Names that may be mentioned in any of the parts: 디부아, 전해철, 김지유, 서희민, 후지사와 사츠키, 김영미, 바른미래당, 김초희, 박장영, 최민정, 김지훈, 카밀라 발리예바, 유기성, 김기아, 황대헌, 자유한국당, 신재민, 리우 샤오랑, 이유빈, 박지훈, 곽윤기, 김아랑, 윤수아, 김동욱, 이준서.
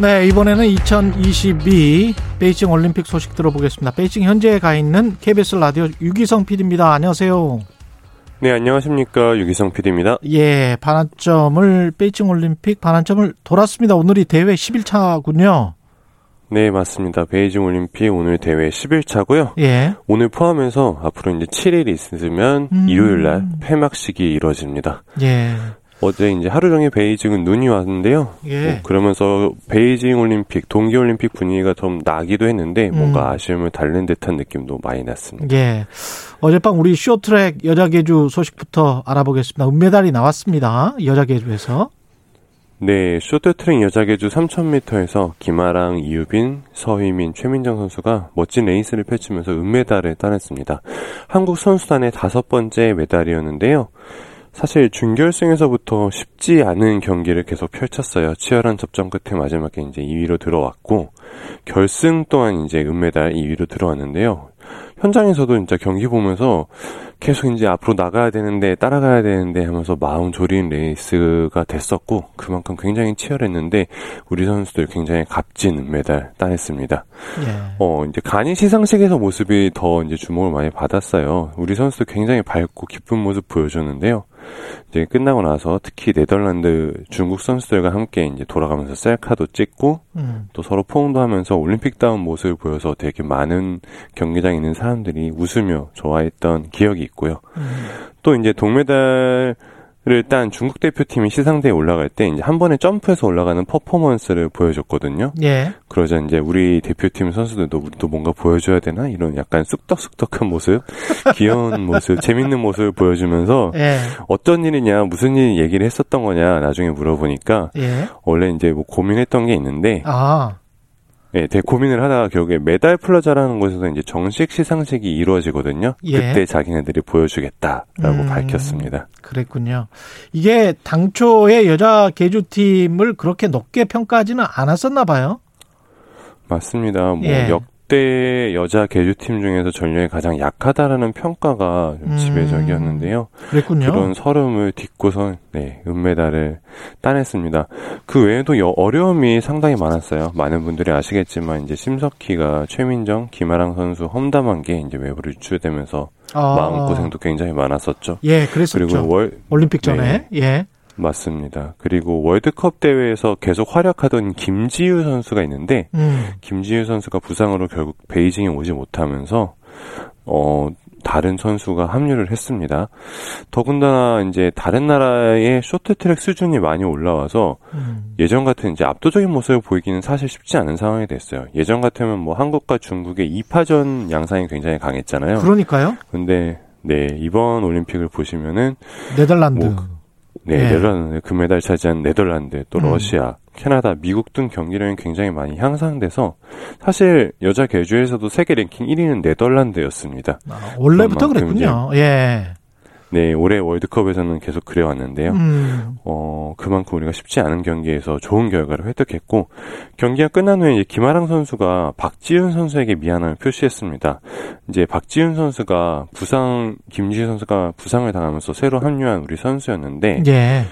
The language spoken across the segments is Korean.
네, 이번에는 2022 베이징 올림픽 소식 들어보겠습니다. 베이징 현지에 가 있는 KBS 라디오 유기성 PD입니다. 안녕하세요. 네, 안녕하십니까. 유기성 PD입니다. 예, 반환점을, 베이징 올림픽 반환점을 돌았습니다. 오늘이 대회 11차군요. 네, 맞습니다. 베이징 올림픽 오늘 대회 11차고요. 예. 오늘 포함해서 앞으로 이제 7일이 있으면 일요일 날 폐막식이 이루어집니다. 예. 어제 이제 하루 종일 베이징은 눈이 왔는데요. 예. 뭐 그러면서 베이징 올림픽, 동계 올림픽 분위기가 좀 나기도 했는데 뭔가 아쉬움을 달랜 듯한 느낌도 많이 났습니다. 예. 어젯밤 우리 쇼트트랙 여자 계주 소식부터 알아보겠습니다. 은메달이 나왔습니다. 여자 계주에서. 네, 쇼트트랙 여자 계주 3000m에서 김아랑, 이유빈, 서희민, 최민정 선수가 멋진 레이스를 펼치면서 은메달을 따냈습니다. 한국 선수단의 5번째 메달이었는데요. 사실 준결승에서부터 쉽지 않은 경기를 계속 펼쳤어요. 치열한 접전 끝에 마지막에 이제 2위로 들어왔고, 결승 또한 이제 은메달 2위로 들어왔는데요. 현장에서도 진짜 경기 보면서 계속 이제 앞으로 나가야 되는데 따라가야 되는데 하면서 마음 졸인 레이스가 됐었고, 그만큼 굉장히 치열했는데 우리 선수들 굉장히 값진 은메달 따냈습니다. 예. 이제 간이 시상식에서 모습이 더 이제 주목을 많이 받았어요. 우리 선수들 굉장히 밝고 기쁜 모습 보여줬는데요. 이제 끝나고 나서 특히 네덜란드, 중국 선수들과 함께 이제 돌아가면서 셀카도 찍고 또 서로 포옹도 하면서 올림픽다운 모습을 보여서 되게 많은 경기장에 있는 사람들이 웃으며 좋아했던 기억이 있고요. 또 이제 동메달을 딴 중국 대표팀이 시상대에 올라갈 때 이제 한 번에 점프해서 올라가는 퍼포먼스를 보여줬거든요. 예. 그러자 이제 우리 대표팀 선수들도 우리도 뭔가 보여줘야 되나 이런 약간 쑥덕쑥덕한 모습, 귀여운 모습, 재밌는 모습을 보여주면서 예. 어떤 일이냐, 무슨 일 얘기를 했었던 거냐 나중에 물어보니까 예. 원래 이제 뭐 고민했던 게 있는데. 아. 네, 되게 고민을 하다가 결국에 메달 플라자라는 곳에서 이제 정식 시상식이 이루어지거든요. 예. 그때 자기네들이 보여주겠다라고 밝혔습니다. 그랬군요. 이게 당초에 여자 계주팀을 그렇게 높게 평가하지는 않았었나 봐요. 맞습니다. 뭐 예. 역대 여자 계주팀 중에서 전력이 가장 약하다라는 평가가 좀 지배적이었는데요. 그랬군요. 그런 서름을 딛고서 네, 은메달을 따냈습니다. 그 외에도 어려움이 상당히 많았어요. 많은 분들이 아시겠지만 이제 심석희가 최민정, 김아랑 선수 험담한 게 이제 외부로 유출되면서 마음 고생도 굉장히 많았었죠. 예, 그랬었죠. 그리고 올림픽 전에 네. 예. 맞습니다. 그리고 월드컵 대회에서 계속 활약하던 김지유 선수가 있는데 김지유 선수가 부상으로 결국 베이징에 오지 못하면서 다른 선수가 합류를 했습니다. 더군다나 이제 다른 나라의 쇼트트랙 수준이 많이 올라와서 예전 같은 이제 압도적인 모습을 보이기는 사실 쉽지 않은 상황이 됐어요. 예전 같으면 뭐 한국과 중국의 2파전 양상이 굉장히 강했잖아요. 그러니까요. 근데 네, 이번 올림픽을 보시면은 네덜란드 네, 예. 네덜란드, 금메달 차지한 네덜란드, 또 러시아, 캐나다, 미국 등 경기력이 굉장히 많이 향상돼서 사실 여자 계주에서도 세계 랭킹 1위는 네덜란드였습니다. 아, 원래부터 그랬군요. 예. 네, 올해 월드컵에서는 계속 그래왔는데요. 그만큼 우리가 쉽지 않은 경기에서 좋은 결과를 획득했고, 경기가 끝난 후에 이제 김아랑 선수가 박지훈 선수에게 미안함을 표시했습니다. 이제 박지훈 선수가 김지훈 선수가 부상을 당하면서 새로 합류한 우리 선수였는데, 예.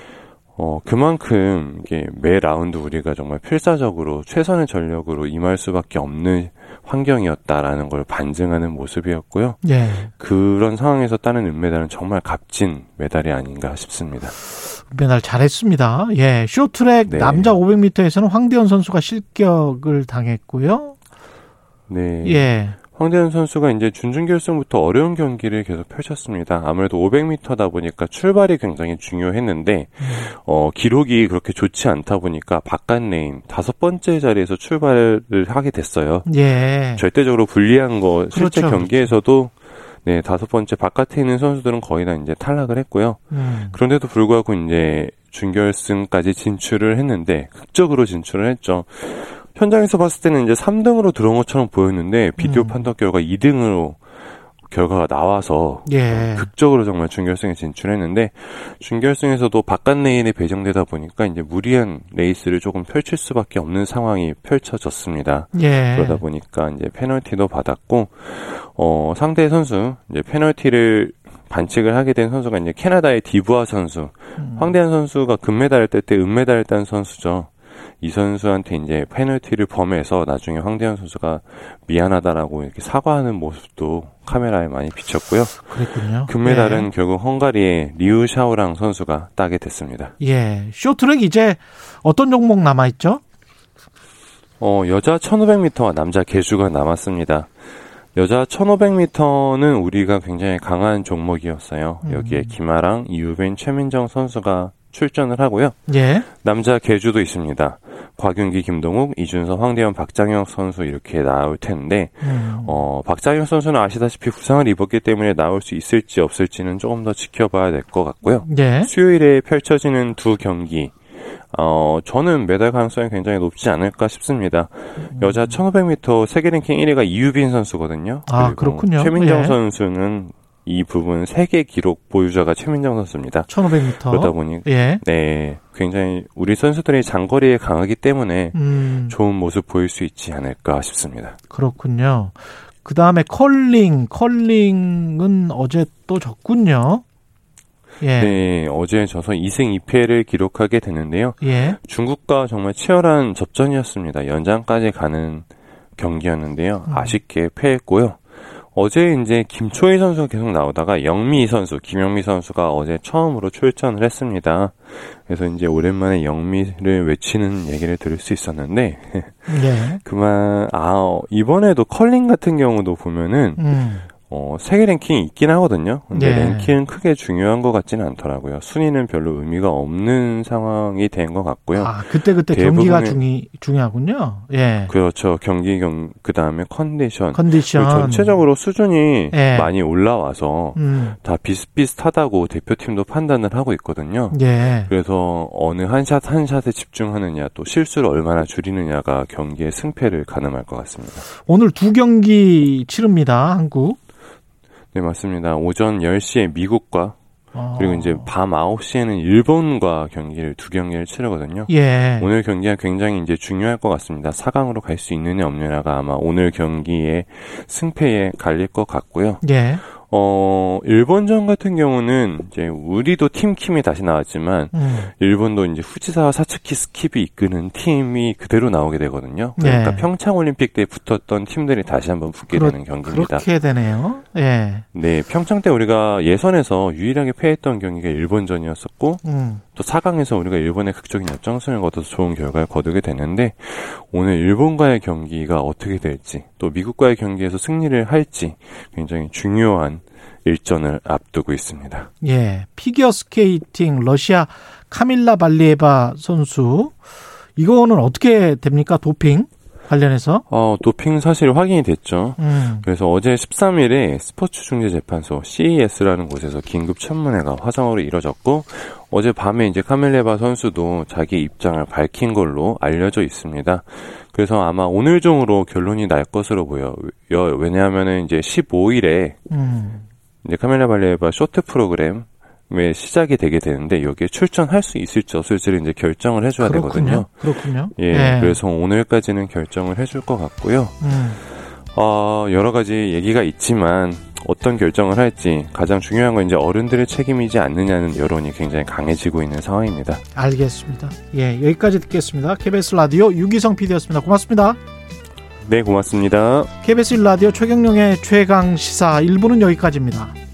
그만큼 이게 매 라운드 우리가 정말 필사적으로 최선의 전력으로 임할 수밖에 없는 환경이었다라는 걸 반증하는 모습이었고요. 예. 그런 상황에서 따낸 은메달은 정말 값진 메달이 아닌가 싶습니다. 은메달 잘했습니다. 예, 쇼트트랙 네. 남자 500m에서는 황대헌 선수가 실격을 당했고요. 네. 예. 황대헌 선수가 이제 준결승부터 어려운 경기를 계속 펼쳤습니다. 아무래도 500m다 보니까 출발이 굉장히 중요했는데, 기록이 그렇게 좋지 않다 보니까 바깥 레인 5번째 자리에서 출발을 하게 됐어요. 예. 절대적으로 불리한 거, 실제 그렇죠. 경기에서도 네, 5번째 바깥에 있는 선수들은 거의 다 이제 탈락을 했고요. 그런데도 불구하고 이제 준결승까지 진출을 했는데, 극적으로 진출을 했죠. 현장에서 봤을 때는 이제 3등으로 들어온 것처럼 보였는데 비디오 판독 결과 2등으로 결과가 나와서 예. 극적으로 정말 준결승에 진출했는데 준결승에서도 바깥 레인에 배정되다 보니까 이제 무리한 레이스를 조금 펼칠 수밖에 없는 상황이 펼쳐졌습니다. 예. 그러다 보니까 이제 페널티도 받았고 상대 선수 이제 페널티를 반칙을 하게 된 선수가 이제 캐나다의 디부아 선수, 황대헌 선수가 금메달을 땄을 때 은메달을 딴 선수죠. 이 선수한테 이제 페널티를 범해서 나중에 황대헌 선수가 미안하다라고 이렇게 사과하는 모습도 카메라에 많이 비쳤고요. 그랬군요. 금메달은 네. 결국 헝가리의 리우 샤오랑 선수가 따게 됐습니다. 예. 쇼트랙 이제 어떤 종목 남아있죠? 여자 1500m와 남자 계수가 남았습니다. 여자 1500m는 우리가 굉장히 강한 종목이었어요. 여기에 김아랑, 이유빈, 최민정 선수가 출전을 하고요. 예. 남자 계주도 있습니다. 곽윤기, 김동욱, 이준서, 황대헌, 박장영 선수 이렇게 나올 텐데 박장영 선수는 아시다시피 부상을 입었기 때문에 나올 수 있을지 없을지는 조금 더 지켜봐야 될 것 같고요. 예. 수요일에 펼쳐지는 두 경기 저는 메달 가능성이 굉장히 높지 않을까 싶습니다. 여자 1500m 세계 랭킹 1위가 이유빈 선수거든요. 아, 그렇군요. 최민정 예. 선수는 이 부분 세계 기록 보유자가 최민정 선수입니다. 1500m. 그러다 보니 예. 네, 굉장히 우리 선수들이 장거리에 강하기 때문에 좋은 모습 보일 수 있지 않을까 싶습니다. 그렇군요. 그 다음에 컬링은 어제 또 졌군요. 예. 네, 어제 져서 2승 2패를 기록하게 됐는데요. 예. 중국과 정말 치열한 접전이었습니다. 연장까지 가는 경기였는데요. 아쉽게 패했고요. 어제 이제 김초희 선수가 계속 나오다가 김영미 선수가 어제 처음으로 출전을 했습니다. 그래서 이제 오랜만에 영미를 외치는 얘기를 들을 수 있었는데, 예. 그만, 이번에도 컬링 같은 경우도 보면은, 세계 랭킹이 있긴 하거든요. 근데 예. 랭킹은 크게 중요한 것 같지는 않더라고요. 순위는 별로 의미가 없는 상황이 된 것 같고요. 아, 그때 경기가 중요하군요. 예. 그렇죠. 그 다음에 컨디션. 전체적으로 수준이 예. 많이 올라와서 다 비슷비슷하다고 대표팀도 판단을 하고 있거든요. 예. 그래서 어느 한 샷 한 샷에 집중하느냐, 또 실수를 얼마나 줄이느냐가 경기의 승패를 가늠할 것 같습니다. 오늘 두 경기 치릅니다. 한국. 네, 맞습니다. 오전 10시에 미국과 그리고 이제 밤 9시에는 일본과 두 경기를 치르거든요. 예. 오늘 경기가 굉장히 이제 중요할 것 같습니다. 4강으로 갈 수 있느냐 없느냐가 아마 오늘 경기의 승패에 갈릴 것 같고요. 예. 일본전 같은 경우는 이제 우리도 팀킴이 다시 나왔지만 일본도 이제 후지사와 사츠키 스킵이 이끄는 팀이 그대로 나오게 되거든요. 그러니까 예. 평창올림픽 때 붙었던 팀들이 다시 한번 붙게 되는 경기입니다. 그렇게 되네요. 예. 네, 평창 때 우리가 예선에서 유일하게 패했던 경기가 일본전이었었고 또 4강에서 우리가 일본의 극적인 역전승을 거둬서 좋은 결과를 거두게 되는데 오늘 일본과의 경기가 어떻게 될지 또 미국과의 경기에서 승리를 할지 굉장히 중요한 일전을 앞두고 있습니다. 예, 피겨스케이팅 러시아 카밀라 발리예바 선수 이거는 어떻게 됩니까? 도핑 관련해서? 도핑 사실 확인이 됐죠. 그래서 어제 13일에 스포츠중재재판소 CES라는 곳에서 긴급 청문회가 화상으로 이뤄졌고 어제 밤에 이제 카밀레바 선수도 자기 입장을 밝힌 걸로 알려져 있습니다. 그래서 아마 오늘 중으로 결론이 날 것으로 보여요. 왜냐하면은 이제 15일에 이제 카밀라 발리예바 쇼트 프로그램의 시작이 되게 되는데 여기에 출전할 수 있을지 없을지를 이제 결정을 해줘야 되거든요. 그렇군요. 예, 네. 그래서 오늘까지는 결정을 해줄 것 같고요. 여러 가지 얘기가 있지만 어떤 결정을 할지 가장 중요한 건 이제 어른들의 책임이지 않느냐는 여론이 굉장히 강해지고 있는 상황입니다. 알겠습니다. 예, 여기까지 듣겠습니다. KBS 라디오 유기성 PD였습니다. 고맙습니다. 네, 고맙습니다. KBS 1라디오 최경영의 최강시사 1부는 여기까지입니다.